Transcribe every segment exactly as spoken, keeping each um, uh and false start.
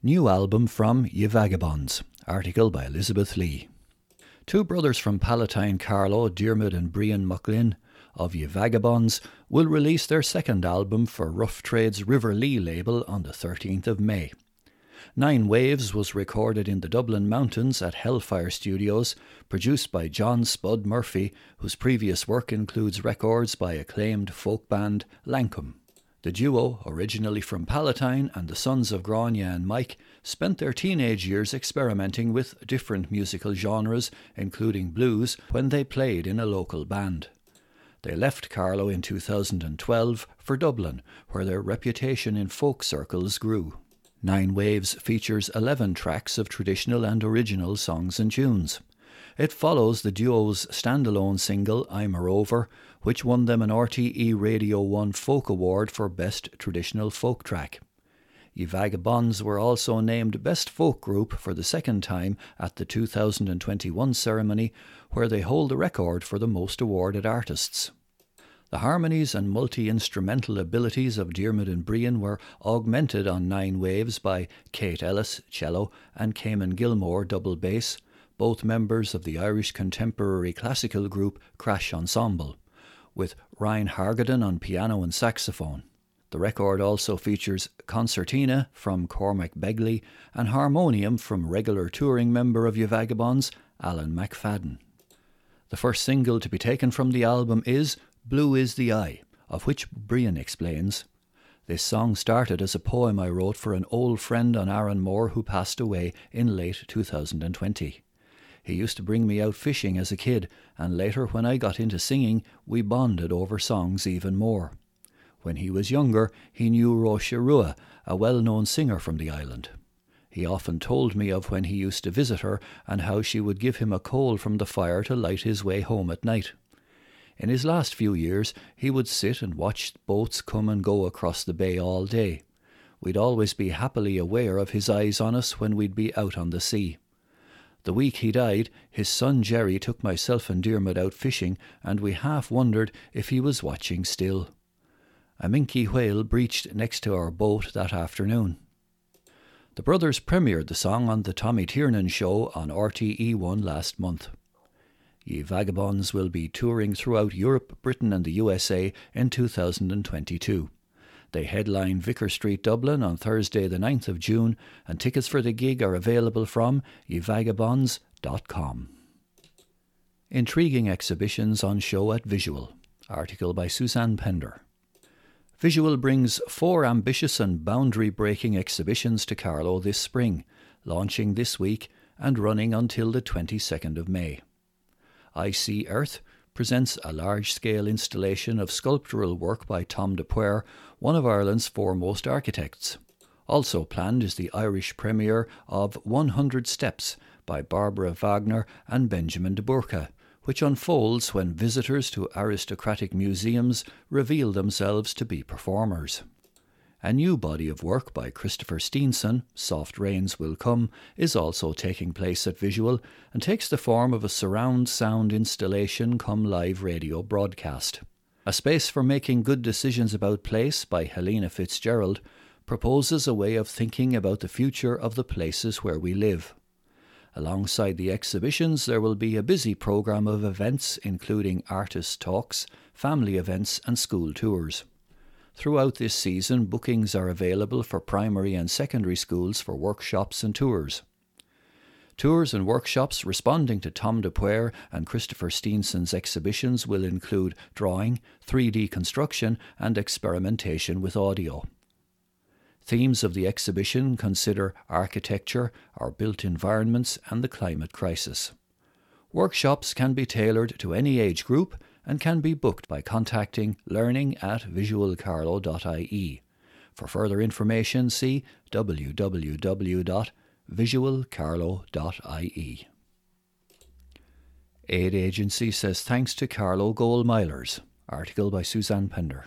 New album from Ye Vagabonds. Article by Elizabeth Lee. Two brothers from Palatine Carlow, Diarmuid and Brian Mucklin of Ye Vagabonds, will release their second album for Rough Trade's River Lee label on the thirteenth of May. Nine Waves was recorded in the Dublin Mountains at Hellfire Studios, produced by John Spud Murphy, whose previous work includes records by acclaimed folk band Lankum. The duo, originally from Palatine and the sons of Gráinne and Mike, spent their teenage years experimenting with different musical genres, including blues, when they played in a local band. They left Carlow in two thousand twelve for Dublin, where their reputation in folk circles grew. Nine Waves features eleven tracks of traditional and original songs and tunes. It follows the duo's standalone single, I'm a Rover, which won them an R T E Radio one Folk Award for Best Traditional Folk Track. Ye Vagabonds were also named Best Folk Group for the second time at the two thousand twenty-one ceremony, where they hold the record for the most awarded artists. The harmonies and multi-instrumental abilities of Diarmuid and Brian were augmented on Nine Waves by Kate Ellis, cello, and Cayman Gilmore, double bass, both members of the Irish contemporary classical group Crash Ensemble, with Ryan Hargaden on piano and saxophone. The record also features concertina from Cormac Begley and harmonium from regular touring member of Ye Vagabonds, Alan McFadden. The first single to be taken from the album is Blue Is the Eye, of which Brian explains, "This song started as a poem I wrote for an old friend on Aaron Moore who passed away in late two thousand twenty. He used to bring me out fishing as a kid, and later when I got into singing, we bonded over songs even more. When he was younger, he knew Roshi Rua, a well-known singer from the island. He often told me of when he used to visit her and how she would give him a coal from the fire to light his way home at night. In his last few years, he would sit and watch boats come and go across the bay all day. We'd always be happily aware of his eyes on us when we'd be out on the sea. The week he died, his son Jerry took myself and Diarmuid out fishing, and we half wondered if he was watching still. A minke whale breached next to our boat that afternoon." The brothers premiered the song on the Tommy Tiernan show on R T E one last month. Ye Vagabonds will be touring throughout Europe, Britain and the U S A in two thousand twenty-two. They headline Vicar Street Dublin on Thursday the ninth of June, and tickets for the gig are available from ye vagabonds dot com. Intriguing exhibitions on show at Visual. Article by Suzanne Pender. Visual brings four ambitious and boundary-breaking exhibitions to Carlow this spring, launching this week and running until the twenty-second of May. I See Earth presents a large-scale installation of sculptural work by Tom DePaor, one of Ireland's foremost architects. Also planned is the Irish premiere of one hundred Steps by Barbara Wagner and Benjamin de Burca, which unfolds when visitors to aristocratic museums reveal themselves to be performers. A new body of work by Christopher Steenson, Soft Rains Will Come, is also taking place at Visual and takes the form of a surround sound installation come live radio broadcast. A Space for Making Good Decisions About Place by Helena Fitzgerald proposes a way of thinking about the future of the places where we live. Alongside the exhibitions, there will be a busy programme of events including artist talks, family events and school tours. Throughout this season, bookings are available for primary and secondary schools for workshops and tours. Tours and workshops responding to Tom DePaor and Christopher Steenson's exhibitions will include drawing, three D construction and experimentation with audio. Themes of the exhibition consider architecture, our built environments and the climate crisis. Workshops can be tailored to any age group and can be booked by contacting learning at visual carlow dot i e. For further information, see w w w dot visual carlow dot i e. Aid Agency says thanks to Carlow Goal Milers. Article by Suzanne Pender.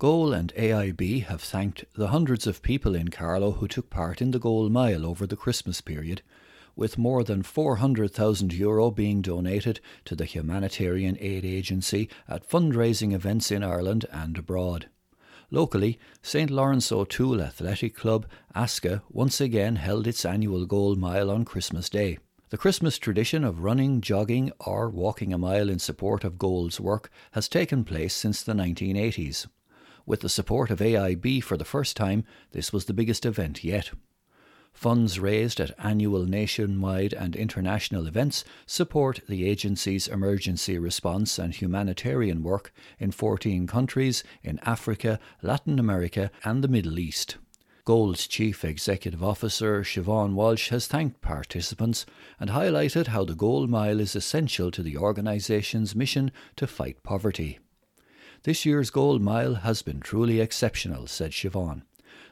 Goal and A I B have thanked the hundreds of people in Carlow who took part in the Goal Mile over the Christmas period, with more than four hundred thousand euro being donated to the humanitarian aid agency at fundraising events in Ireland and abroad. Locally, St Lawrence O'Toole Athletic Club, ASCA, once again held its annual Gold Mile on Christmas Day. The Christmas tradition of running, jogging or walking a mile in support of Gold's work has taken place since the nineteen eighties. With the support of A I B for the first time, this was the biggest event yet. Funds raised at annual nationwide and international events support the agency's emergency response and humanitarian work in fourteen countries in Africa, Latin America and the Middle East. Gold's Chief Executive Officer Siobhan Walsh has thanked participants and highlighted how the Gold Mile is essential to the organisation's mission to fight poverty. "This year's Gold Mile has been truly exceptional," said Siobhan.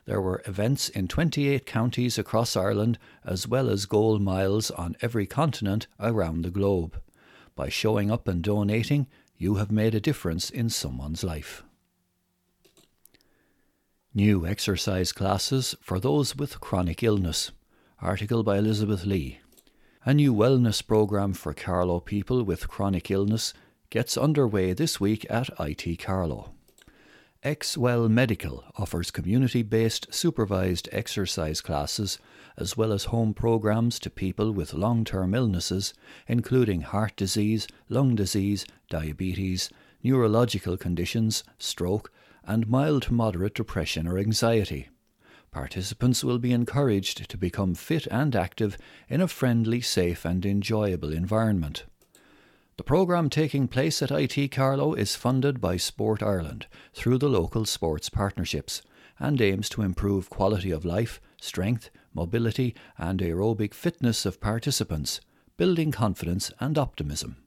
"There were events in twenty-eight counties across Ireland, as well as Gold Miles on every continent around the globe. By showing up and donating, you have made a difference in someone's life." New exercise classes for those with chronic illness. Article by Elizabeth Lee. A new wellness programme for Carlow people with chronic illness gets underway this week at I T Carlow. X-Well Medical offers community-based supervised exercise classes as well as home programmes to people with long-term illnesses, including heart disease, lung disease, diabetes, neurological conditions, stroke, and mild to moderate depression or anxiety. Participants will be encouraged to become fit and active in a friendly, safe and enjoyable environment. The programme taking place at I T Carlow is funded by Sport Ireland through the local sports partnerships and aims to improve quality of life, strength, mobility and aerobic fitness of participants, building confidence and optimism.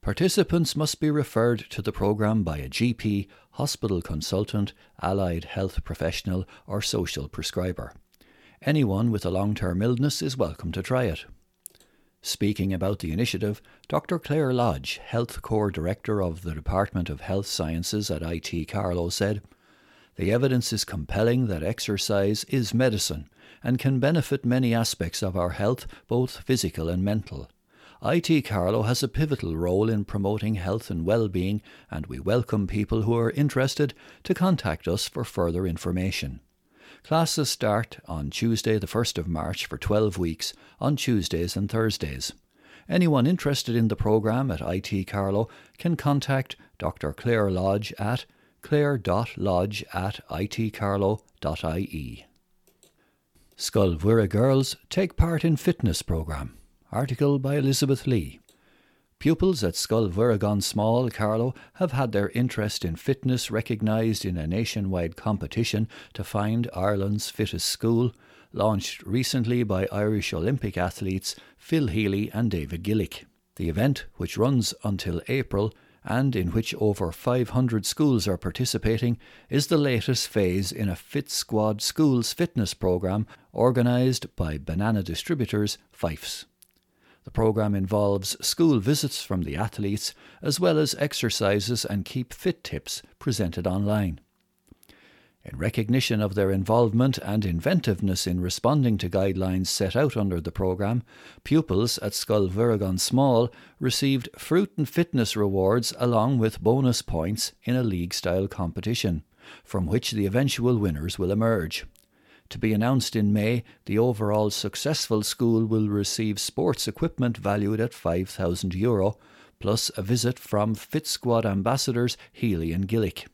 Participants must be referred to the programme by a G P, hospital consultant, allied health professional or social prescriber. Anyone with a long-term illness is welcome to try it. Speaking about the initiative, Doctor Claire Lodge, Health Core Director of the Department of Health Sciences at I T Carlow, said, "The evidence is compelling that exercise is medicine and can benefit many aspects of our health, both physical and mental. I T Carlow has a pivotal role in promoting health and well-being, and we welcome people who are interested to contact us for further information." Classes start on Tuesday the first of March for twelve weeks on Tuesdays and Thursdays. Anyone interested in the programme at I T Carlow can contact Doctor Claire Lodge at claire dot lodge at itcarlow dot i e. Scoil Mhuire Girls take part in fitness programme. Article by Elizabeth Lee. Pupils at Scoil Mhuire gan Smál, Carlow, have had their interest in fitness recognised in a nationwide competition to find Ireland's fittest school, launched recently by Irish Olympic athletes Phil Healy and David Gillick. The event, which runs until April and in which over five hundred schools are participating, is the latest phase in a Fit Squad Schools fitness programme organised by banana distributors Fifes. The programme involves school visits from the athletes as well as exercises and keep fit tips presented online. In recognition of their involvement and inventiveness in responding to guidelines set out under the programme, pupils at Scoil Mhuire gan Smál received fruit and fitness rewards along with bonus points in a league-style competition, from which the eventual winners will emerge. To be announced in May, the overall successful school will receive sports equipment valued at five thousand euro, plus a visit from Fit Squad ambassadors Healy and Gillick.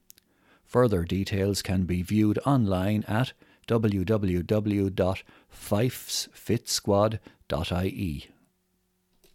Further details can be viewed online at w w w dot fifes fit squad dot i e.